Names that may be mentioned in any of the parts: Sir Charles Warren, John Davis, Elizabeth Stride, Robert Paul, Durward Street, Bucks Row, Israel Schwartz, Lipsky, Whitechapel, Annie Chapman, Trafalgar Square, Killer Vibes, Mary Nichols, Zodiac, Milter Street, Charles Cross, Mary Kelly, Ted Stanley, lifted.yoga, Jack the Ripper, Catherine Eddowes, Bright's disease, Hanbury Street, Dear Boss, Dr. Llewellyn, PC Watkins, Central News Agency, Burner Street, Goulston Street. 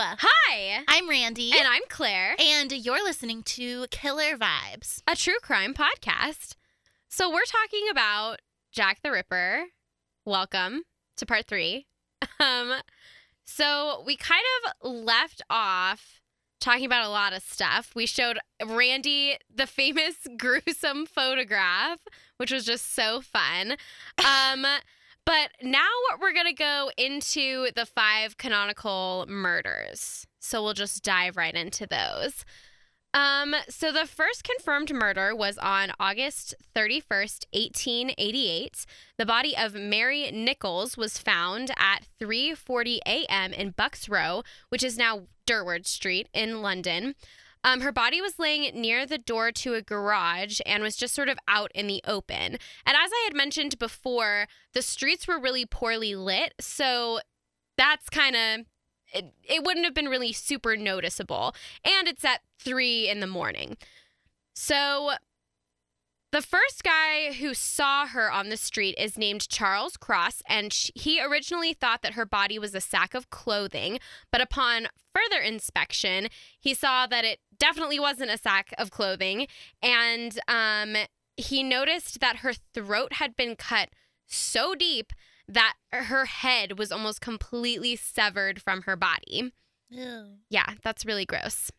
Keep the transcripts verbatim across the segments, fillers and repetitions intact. Hi! I'm Randy. And I'm Claire. And you're listening to Killer Vibes, a true crime podcast. So we're talking about Jack the Ripper. Welcome to part three. Um, so we kind of left off talking about a lot of stuff. We showed Randy the famous gruesome photograph, which was just so fun. Um... But now we're going to go into the five canonical murders. So we'll just dive right into those. Um, so the first confirmed murder was on August thirty-first, eighteen eighty-eight. The body of Mary Nichols was found at three forty a.m. in Bucks Row, which is now Durward Street in London. Um, her body was laying near the door to a garage and was just sort of out in the open. And as I had mentioned before, the streets were really poorly lit, so that's kind of, it, it wouldn't have been really super noticeable. And it's at three in the morning. So the first guy who saw her on the street is named Charles Cross, and she, he originally thought that her body was a sack of clothing, but upon further inspection, he saw that it definitely wasn't a sack of clothing, and um, he noticed that her throat had been cut so deep that her head was almost completely severed from her body. Yeah, yeah, that's really gross.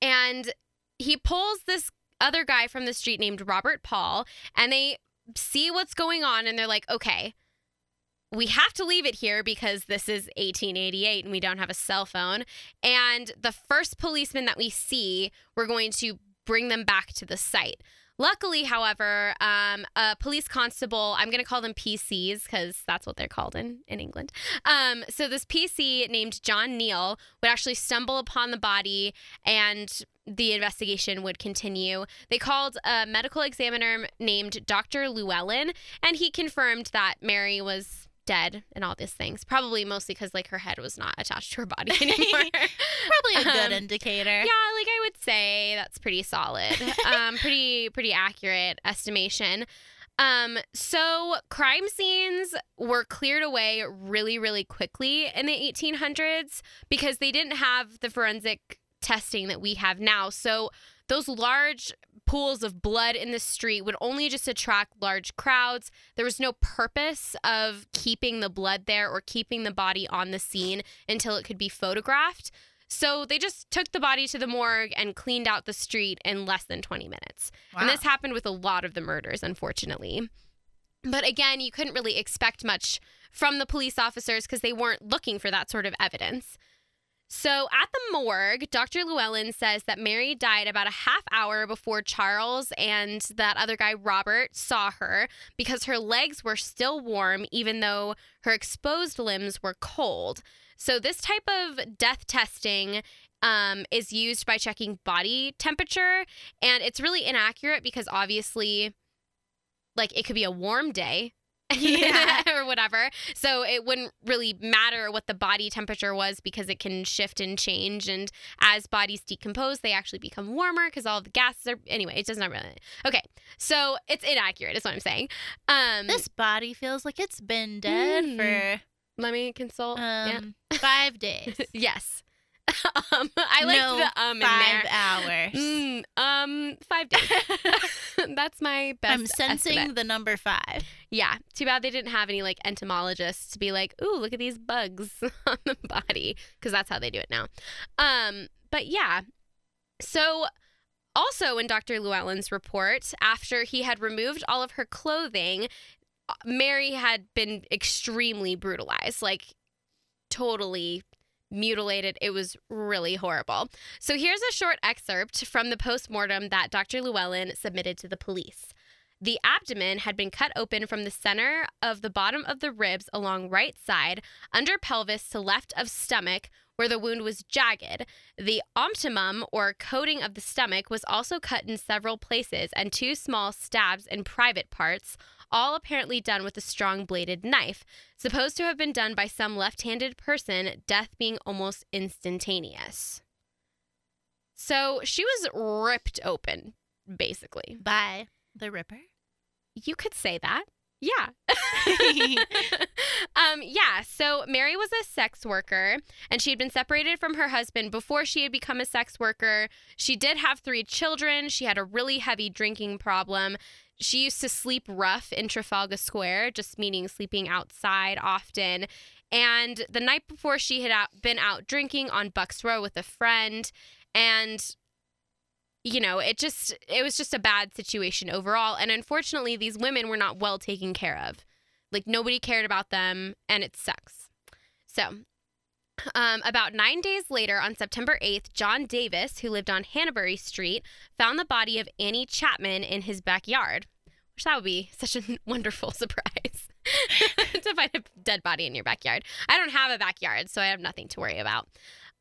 And he pulls this other guy from the street named Robert Paul, and they see what's going on, and they're like, okay, we have to leave it here because this is eighteen eighty-eight and we don't have a cell phone. And the first policeman that we see, we're going to bring them back to the site. Luckily, however, um, a police constable, I'm going to call them P Cs because that's what they're called in, in England. Um, so this P C named John Neal would actually stumble upon the body and the investigation would continue. They called a medical examiner named Doctor Llewellyn, and he confirmed that Mary was dead and all these things, probably mostly because like her head was not attached to her body anymore. Probably a good um, indicator. Yeah, like I would say that's pretty solid. um, pretty pretty accurate estimation. Um, so crime scenes were cleared away really really quickly in the eighteen hundreds because they didn't have the forensic testing that we have now. So those large pools of blood in the street would only just attract large crowds. There was no purpose of keeping the blood there or keeping the body on the scene until it could be photographed. So they just took the body to the morgue and cleaned out the street in less than twenty minutes. Wow. And this happened with a lot of the murders, unfortunately. But again, you couldn't really expect much from the police officers because they weren't looking for that sort of evidence. So at the morgue, Doctor Llewellyn says that Mary died about a half hour before Charles and that other guy, Robert, saw her because her legs were still warm, even though her exposed limbs were cold. So this type of death testing um, is used by checking body temperature, and it's really inaccurate because obviously, like, it could be a warm day. Yeah. Or whatever. So it wouldn't really matter what the body temperature was because it can shift and change. And as bodies decompose, they actually become warmer because all the gases are. Anyway, it doesn't really. Okay. So it's inaccurate, is what I'm saying. Um, this body feels like it's been dead mm-hmm. for. Let me consult. Um, yeah. Five days. Yes. Um, I like no, the um in five there. hours. Mm, um, five days. That's my best. I'm sensing estimate. The number five. Yeah. Too bad they didn't have any like entomologists to be like, ooh, look at these bugs on the body, because that's how they do it now. Um, but yeah. So also in Doctor Llewellyn's report, after he had removed all of her clothing, Mary had been extremely brutalized, like totally. Mutilated. It was really horrible. So here's a short excerpt from the postmortem that Doctor Llewellyn submitted to the police. The abdomen had been cut open from the center of the bottom of the ribs along right side, under pelvis to left of stomach, where the wound was jagged. The omptimum, or coating of the stomach, was also cut in several places, and two small stabs in private parts, all apparently done with a strong bladed knife, supposed to have been done by some left-handed person, death being almost instantaneous. So she was ripped open, basically. By the Ripper? You could say that. Yeah. um, yeah. So Mary was a sex worker, and she had been separated from her husband before she had become a sex worker. She did have three children. She had a really heavy drinking problem. She used to sleep rough in Trafalgar Square, just meaning sleeping outside often. And the night before, she had out, been out drinking on Bucks Row with a friend. And, you know, it just it was just a bad situation overall. And unfortunately, these women were not well taken care of. Like, nobody cared about them, and it sucks. So um, about nine days later, on September eighth, John Davis, who lived on Hanbury Street, found the body of Annie Chapman in his backyard. Which that would be such a wonderful surprise. to find a dead body in your backyard. I don't have a backyard, so I have nothing to worry about.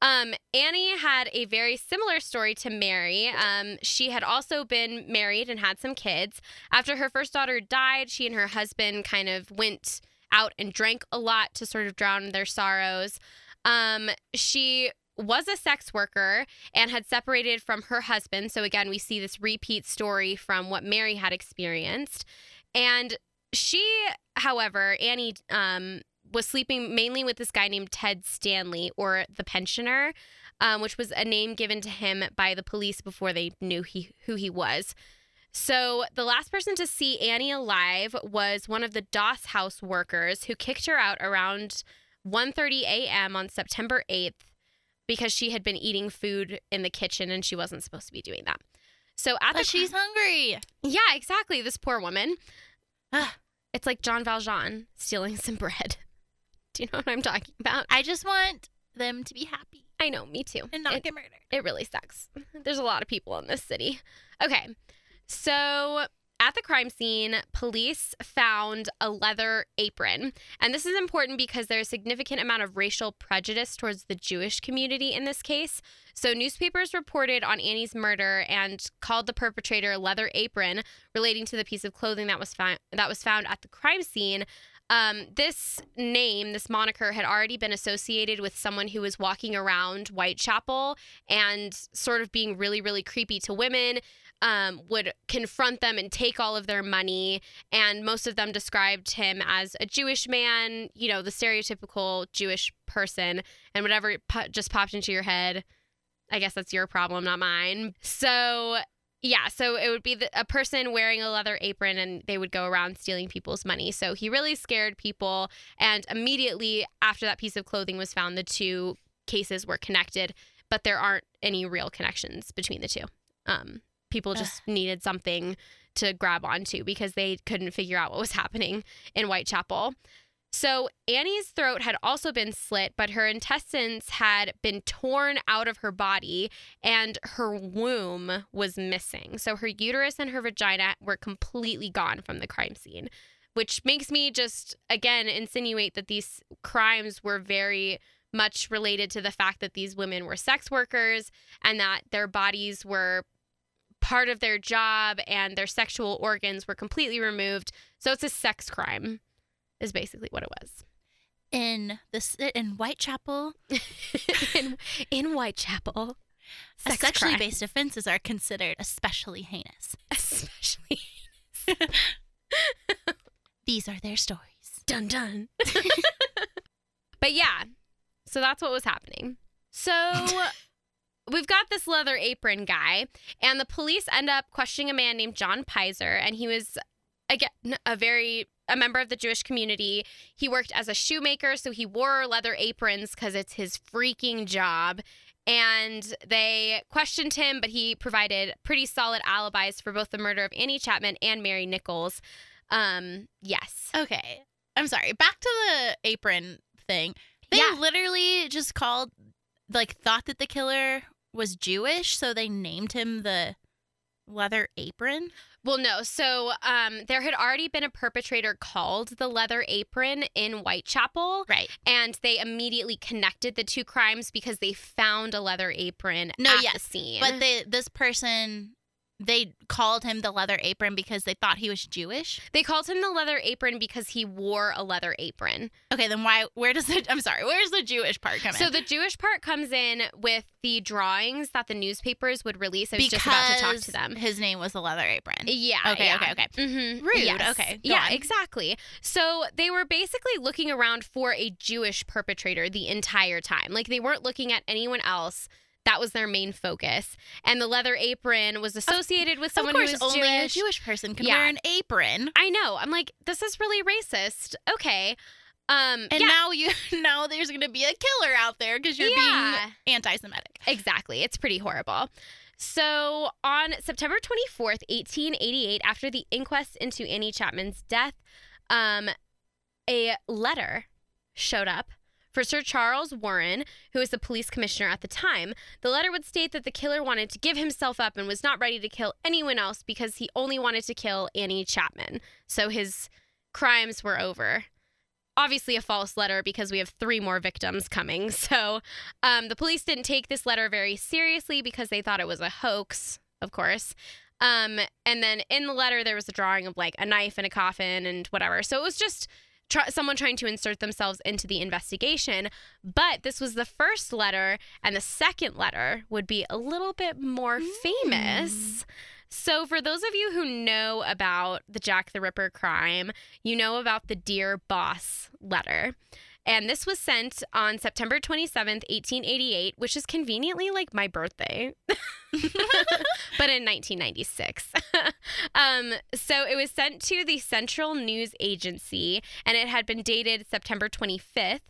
Um, Annie had a very similar story to Mary. Um, she had also been married and had some kids. After her first daughter died, she and her husband kind of went out and drank a lot to sort of drown their sorrows. Um, she was a sex worker and had separated from her husband. So again, we see this repeat story from what Mary had experienced. And she, however, Annie, um, was sleeping mainly with this guy named Ted Stanley, or the pensioner, um, which was a name given to him by the police before they knew he, who he was. So the last person to see Annie alive was one of the Doss house workers who kicked her out around one thirty a.m. on September eighth because she had been eating food in the kitchen and she wasn't supposed to be doing that. So at but the she's hungry. Yeah, exactly. This poor woman. It's like Jean Valjean stealing some bread. Do you know what I'm talking about? I just want them to be happy. I know, me too. And not it, get murdered. It really sucks. There's a lot of people in this city. Okay, so at the crime scene, police found a leather apron. And this is important because there's a significant amount of racial prejudice towards the Jewish community in this case. So newspapers reported on Annie's murder and called the perpetrator Leather Apron, relating to the piece of clothing that was, fi- that was found at the crime scene. Um, this name, this moniker, had already been associated with someone who was walking around Whitechapel and sort of being really, really creepy to women, um, would confront them and take all of their money. And most of them described him as a Jewish man, you know, the stereotypical Jewish person, and whatever po- just popped into your head. I guess that's your problem, not mine. So yeah, so it would be the, a person wearing a leather apron, and they would go around stealing people's money. So he really scared people. And immediately after that piece of clothing was found, the two cases were connected, but there aren't any real connections between the two. Um, people just Ugh. needed something to grab onto because they couldn't figure out what was happening in Whitechapel. So Annie's throat had also been slit, but her intestines had been torn out of her body and her womb was missing. So her uterus and her vagina were completely gone from the crime scene, which makes me just, again, insinuate that these crimes were very much related to the fact that these women were sex workers and that their bodies were part of their job and their sexual organs were completely removed. So it's a sex crime. Is basically what it was. In this in Whitechapel. in, in Whitechapel. Sex a sexually crime. Based offenses are considered especially heinous. Especially heinous. These are their stories. Dun dun. But yeah, so that's what was happening. So we've got this leather apron guy, and the police end up questioning a man named John Pizer, and he was, again, a very... a member of the Jewish community. He worked as a shoemaker, so he wore leather aprons because it's his freaking job. And they questioned him, but he provided pretty solid alibis for both the murder of Annie Chapman and Mary Nichols. Um, yes. Okay. I'm sorry. Back to the apron thing. They yeah. literally just called, like, thought that the killer was Jewish, so they named him the Leather Apron? Well, no. So um, there had already been a perpetrator called the Leather Apron in Whitechapel. Right. And they immediately connected the two crimes because they found a leather apron no, at yes, the scene. But they, this person They called him the leather apron because they thought he was Jewish? They called him the leather apron because he wore a leather apron. Okay, then why, where does the, I'm sorry, where's the Jewish part come in? So the Jewish part comes in with the drawings that the newspapers would release. I was because just about to talk to them. His name was the leather apron. Yeah. Okay, yeah. okay, okay. Mm-hmm. Rude. Yes. Okay. Yeah, on. exactly. So they were basically looking around for a Jewish perpetrator the entire time. Like, they weren't looking at anyone else. That was their main focus. And the leather apron was associated with someone who was Jewish. Of course, only a Jewish person can yeah. wear an apron. I know. I'm like, this is really racist. Okay. Um, and yeah. now you now there's going to be a killer out there because you're yeah. being anti-Semitic. Exactly. It's pretty horrible. So on September twenty-fourth, eighteen eighty-eight, after the inquest into Annie Chapman's death, um, a letter showed up for Sir Charles Warren, who was the police commissioner at the time. The letter would state that the killer wanted to give himself up and was not ready to kill anyone else because he only wanted to kill Annie Chapman. So his crimes were over. Obviously a false letter because we have three more victims coming. So um, the police didn't take this letter very seriously because they thought it was a hoax, of course. Um, and then in the letter, there was a drawing of like a knife and a coffin and whatever. So it was just Try, someone trying to insert themselves into the investigation. But this was the first letter, and the second letter would be a little bit more mm. famous. So for those of you who know about the Jack the Ripper crime, you know about the Dear Boss letter. And this was sent on September twenty-seventh, eighteen eighty-eight, which is conveniently like my birthday, but in nineteen ninety-six. um, so it was sent to the Central News Agency, and it had been dated September twenty-fifth.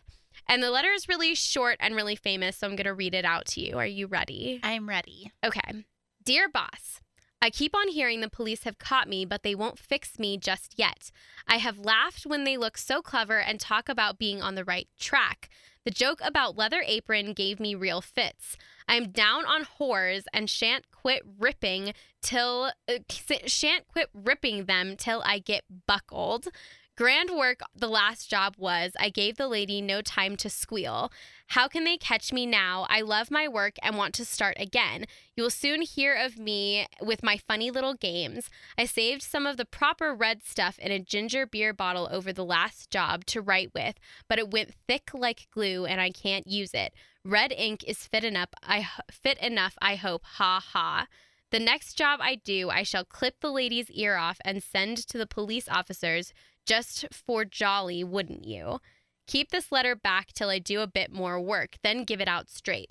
And the letter is really short and really famous, so I'm going to read it out to you. Are you ready? I'm ready. Okay. Dear Boss, I keep on hearing the police have caught me, but they won't fix me just yet. I have laughed when they look so clever and talk about being on the right track. The joke about leather apron gave me real fits. I'm down on whores and shan't quit ripping till uh, shan't quit ripping them till I get buckled. Grand work the last job was. I gave the lady no time to squeal. How can they catch me now? I love my work and want to start again. You will soon hear of me with my funny little games. I saved some of the proper red stuff in a ginger beer bottle over the last job to write with, but it went thick like glue and I can't use it. Red ink is fit enough, I, fit enough, I hope. Ha ha. The next job I do, I shall clip the lady's ear off and send to the police officers just for jolly, wouldn't you? Keep this letter back till I do a bit more work, then give it out straight.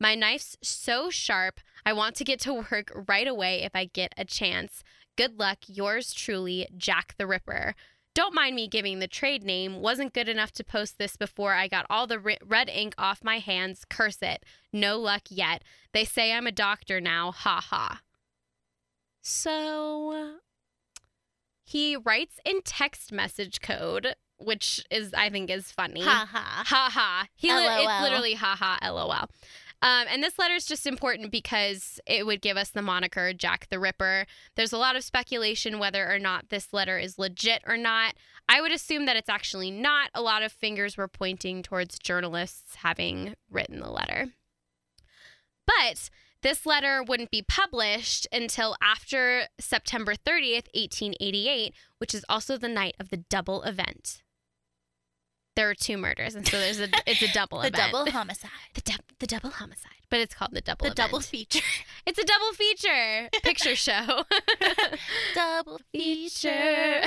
My knife's so sharp, I want to get to work right away if I get a chance. Good luck, yours truly, Jack the Ripper. Don't mind me giving the trade name. Wasn't good enough to post this before I got all the ri- red ink off my hands. Curse it. No luck yet. They say I'm a doctor now. Ha ha. So he writes in text message code, which is, I think, is funny. Ha ha. Ha ha. He li- it's literally ha ha lol. Um, and this letter is just important because it would give us the moniker Jack the Ripper. There's a lot of speculation whether or not this letter is legit or not. I would assume that it's actually not. A lot of fingers were pointing towards journalists having written the letter. But this letter wouldn't be published until after September thirtieth, eighteen eighty-eight, which is also the night of the double event. There are two murders, and so there's a it's a double the event. Double homicide. The double the double homicide, but it's called the double the event. The double feature. It's a double feature picture show. Double feature.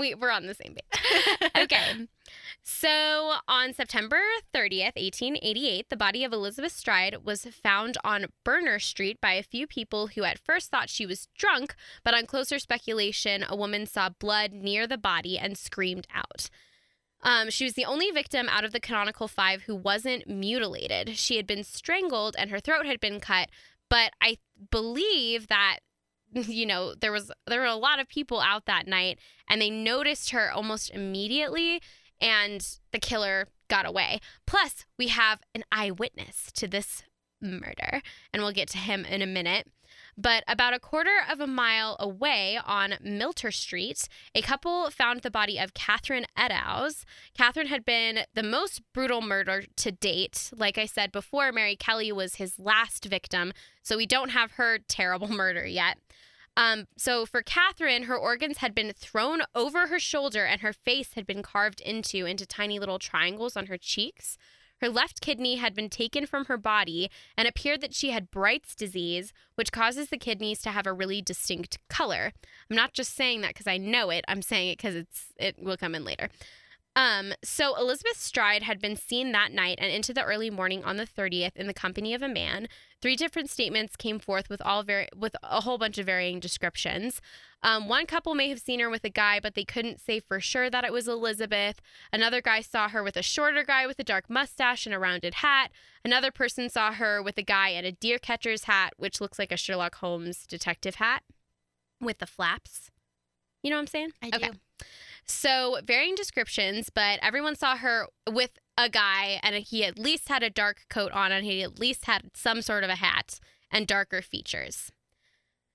we we're on the same page. Okay. So on September thirtieth, eighteen eighty-eight, the body of Elizabeth Stride was found on Burner Street by a few people who at first thought she was drunk, but on closer speculation, a woman saw blood near the body and screamed out. Um, she was the only victim out of the canonical five who wasn't mutilated. She had been strangled and her throat had been cut, but I believe that, you know, there was there were a lot of people out that night, and they noticed her almost immediately, and the killer got away. Plus, we have an eyewitness to this murder, and we'll get to him in a minute. But about a quarter of a mile away on Milter Street, a couple found the body of Catherine Eddowes. Catherine had been the most brutal murder to date. Like I said before, Mary Kelly was his last victim, so we don't have her terrible murder yet. Um, so for Catherine, her organs had been thrown over her shoulder and her face had been carved into, into tiny little triangles on her cheeks. Her left kidney had been taken from her body and appeared that she had Bright's disease, which causes the kidneys to have a really distinct color. I'm not just saying that because I know it. I'm saying it because it's it will come in later. Um, so Elizabeth Stride had been seen that night and into the early morning on the thirtieth in the company of a man. Three different statements came forth with all ver- with a whole bunch of varying descriptions. Um, one couple may have seen her with a guy, but they couldn't say for sure that it was Elizabeth. Another guy saw her with a shorter guy with a dark mustache and a rounded hat. Another person saw her with a guy in a deer catcher's hat, which looks like a Sherlock Holmes detective hat with the flaps. You know what I'm saying? I do. Okay. So varying descriptions, but everyone saw her with a guy and he at least had a dark coat on and he at least had some sort of a hat and darker features.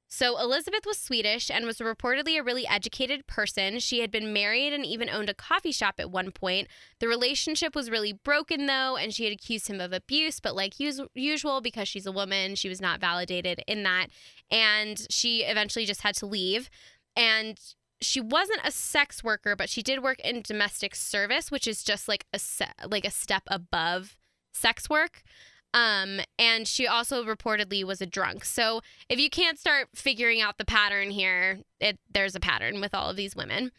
So Elizabeth was Swedish and was reportedly a really educated person. She had been married and even owned a coffee shop at one point. The relationship was really broken, though, and she had accused him of abuse. But like us- usual, because she's a woman, she was not validated in that. And she eventually just had to leave. And she wasn't a sex worker, but she did work in domestic service, which is just like a se- like a step above sex work. Um, and she also reportedly was a drunk. So if you can't start figuring out the pattern here, it, there's a pattern with all of these women.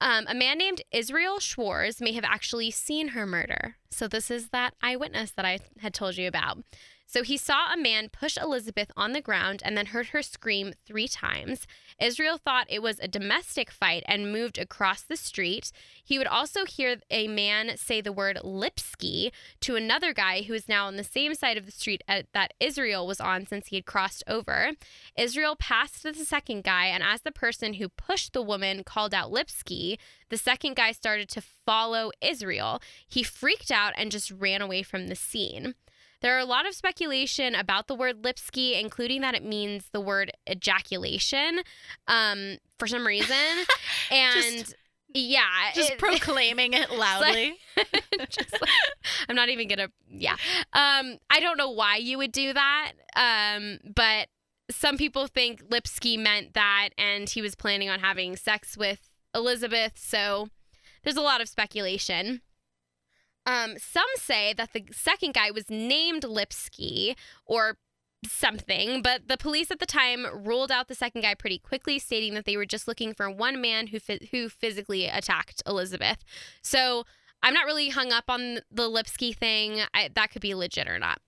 Um, a man named Israel Schwartz may have actually seen her murder. So this is that eyewitness that I had told you about. So he saw a man push Elizabeth on the ground and then heard her scream three times. Israel thought it was a domestic fight and moved across the street. He would also hear a man say the word Lipsky to another guy who is now on the same side of the street that Israel was on since he had crossed over. Israel passed the second guy, and as the person who pushed the woman called out Lipsky, the second guy started to follow Israel. He freaked out and just ran away from the scene. There are a lot of speculation about the word Lipsky, including that it means the word ejaculation um, for some reason. And just, yeah. Just it, proclaiming it loudly. Like, just like, I'm not even going to. Yeah. Um, I don't know why you would do that. Um, but some people think Lipsky meant that and he was planning on having sex with Elizabeth. So there's a lot of speculation. Um, some say that the second guy was named Lipsky or something, but the police at the time ruled out the second guy pretty quickly, stating that they were just looking for one man who f- who physically attacked Elizabeth. So I'm not really hung up on the Lipsky thing. I, that could be legit or not.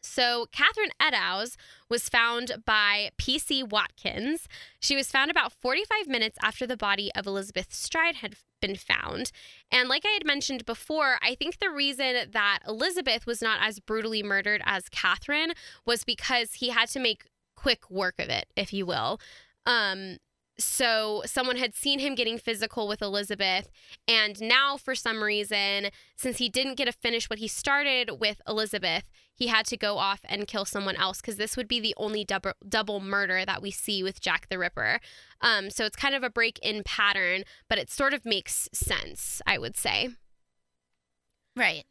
So Catherine Eddowes was found by P C Watkins. She was found about forty-five minutes after the body of Elizabeth Stride had been found. And like I had mentioned before, I think the reason that Elizabeth was not as brutally murdered as Catherine was because he had to make quick work of it, if you will. Um, so someone had seen him getting physical with Elizabeth, and now for some reason, since he didn't get to finish what he started with Elizabeth, he had to go off and kill someone else, because this would be the only double, double murder that we see with Jack the Ripper. Um, so it's kind of a break in pattern, but it sort of makes sense, I would say. Right.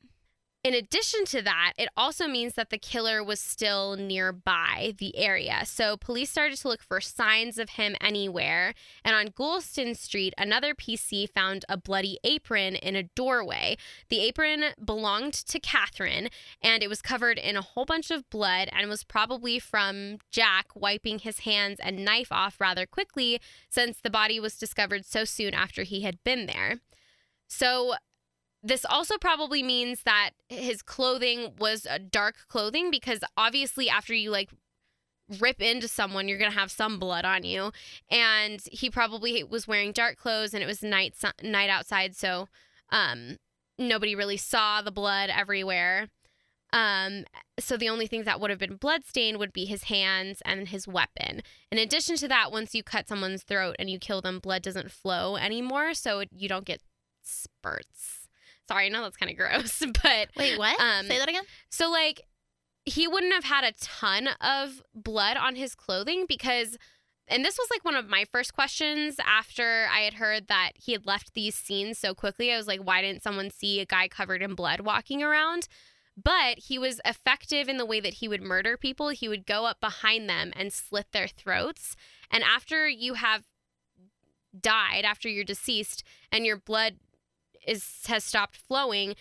In addition to that, it also means that the killer was still nearby the area. So police started to look for signs of him anywhere. And on Goulston Street, another P C found a bloody apron in a doorway. The apron belonged to Catherine, and it was covered in a whole bunch of blood and was probably from Jack wiping his hands and knife off rather quickly, since the body was discovered so soon after he had been there. So this also probably means that his clothing was dark clothing, because obviously after you like rip into someone, you're going to have some blood on you. And he probably was wearing dark clothes, and it was night night outside. So um, nobody really saw the blood everywhere. Um, so the only things that would have been bloodstained would be his hands and his weapon. In addition to that, once you cut someone's throat and you kill them, blood doesn't flow anymore. So you don't get spurts. Sorry, I know that's kind of gross, but... Wait, what? Um, Say that again? So, like, he wouldn't have had a ton of blood on his clothing because, and this was like one of my first questions after I had heard that he had left these scenes so quickly. I was like, why didn't someone see a guy covered in blood walking around? But he was effective in the way that he would murder people. He would go up behind them and slit their throats. And after you have died, after you're deceased and your blood is has stopped flowing,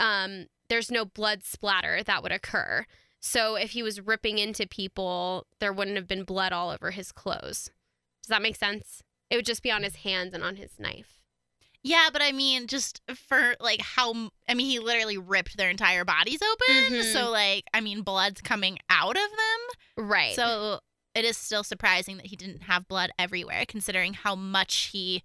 um, there's no blood splatter that would occur. So if he was ripping into people, there wouldn't have been blood all over his clothes. Does that make sense? It would just be on his hands and on his knife. Yeah, but I mean, just for like how, I mean, he literally ripped their entire bodies open. Mm-hmm. So like, I mean, blood's coming out of them. Right. So it is still surprising that he didn't have blood everywhere, considering how much he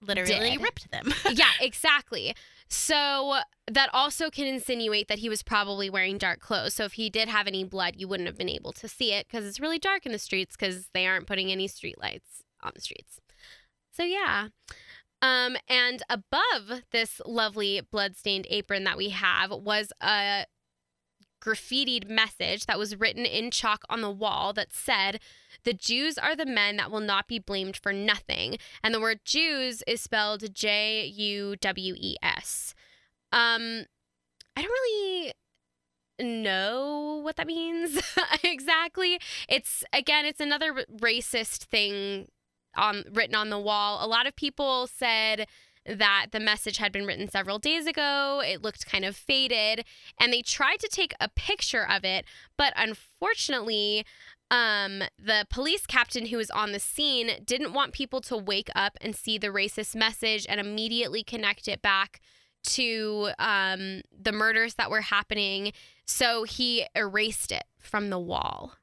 literally Did. ripped them. Yeah, exactly. So that also can insinuate that he was probably wearing dark clothes. So if he did have any blood, you wouldn't have been able to see it because it's really dark in the streets because they aren't putting any street lights on the streets. So, yeah. Um, and above this lovely bloodstained apron that we have was a graffitied message that was written in chalk on the wall that said, "The Jews are the men that will not be blamed for nothing." And the word Jews is spelled J U W E S. Um, I don't really know what that means exactly. It's, again, it's another racist thing on, written on the wall. A lot of people said that the message had been written several days ago. It looked kind of faded, and they tried to take a picture of it, but unfortunately, um, the police captain who was on the scene didn't want people to wake up and see the racist message and immediately connect it back to um, the murders that were happening, so he erased it from the wall.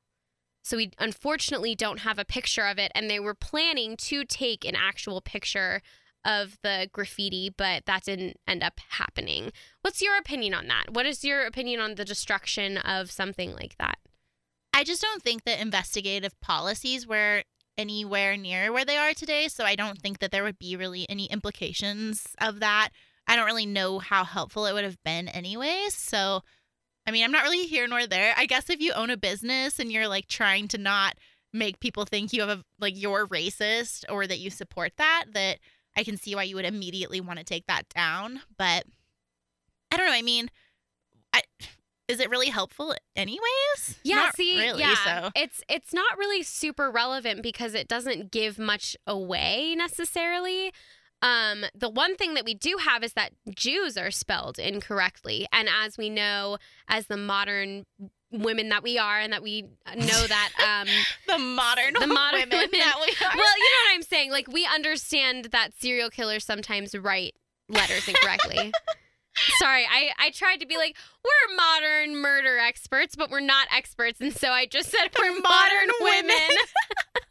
So we unfortunately don't have a picture of it, and they were planning to take an actual picture of the graffiti, but that didn't end up happening. What's your opinion on that? What is your opinion on the destruction of something like that? I just don't think that investigative policies were anywhere near where they are today, so I don't think that there would be really any implications of that. I don't really know how helpful it would have been anyways, so I mean, I'm not really here nor there. I guess if you own a business and you're like trying to not make people think you have a, like you're racist or that you support that, that I can see why you would immediately want to take that down. But I don't know. I mean, I, is it really helpful anyways? Yeah, not see, really, yeah. So. It's, it's not really super relevant because it doesn't give much away necessarily. Um, the one thing that we do have is that Jews are spelled incorrectly. And as we know, as the modern women that we are and that we know that... Um, the modern, the modern women, women that we are. Well, you know what I'm saying. Like, we understand that serial killers sometimes write letters incorrectly. Sorry, I, I tried to be like, we're modern murder experts, but we're not experts. And so I just said the we're modern, modern women. women.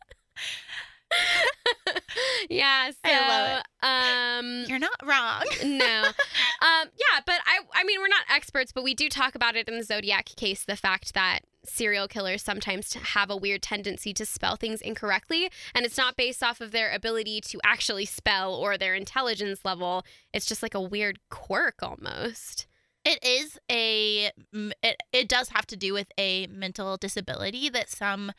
Yeah, so I love it. um you're not wrong. No. Um yeah, but I I mean we're not experts, but we do talk about it in the Zodiac case, the fact that serial killers sometimes have a weird tendency to spell things incorrectly, and it's not based off of their ability to actually spell or their intelligence level. It's just like a weird quirk almost. It is a it, it does have to do with a mental disability that some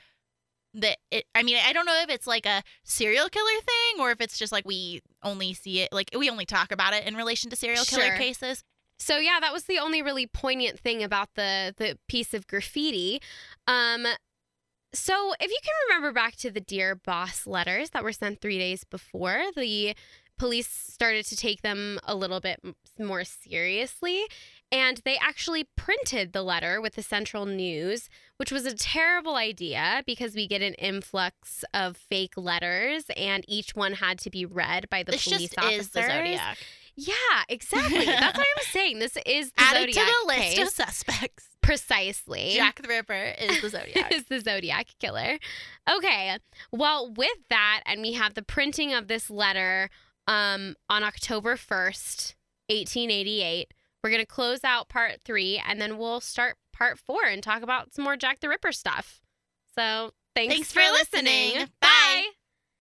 That it, I mean, I don't know if it's like a serial killer thing or if it's just like we only see it, like we only talk about it in relation to serial killer sure. cases. So, yeah, that was the only really poignant thing about the, the piece of graffiti. Um, so if you can remember back to the Dear Boss letters that were sent three days before, the police started to take them a little bit more seriously. And they actually printed the letter with the Central News, which was a terrible idea because we get an influx of fake letters and each one had to be read by the this police just officers. Is the Zodiac. Yeah, exactly. That's what I was saying. This is the Added Zodiac to the list case. Of suspects. Precisely. Jack the Ripper is the Zodiac. Is the Zodiac killer. Okay. Well, with that, and we have the printing of this letter um, on October first, eighteen eighty-eight, we're going to close out part three, and then we'll start part four and talk about some more Jack the Ripper stuff. So thanks, thanks for, for listening. listening.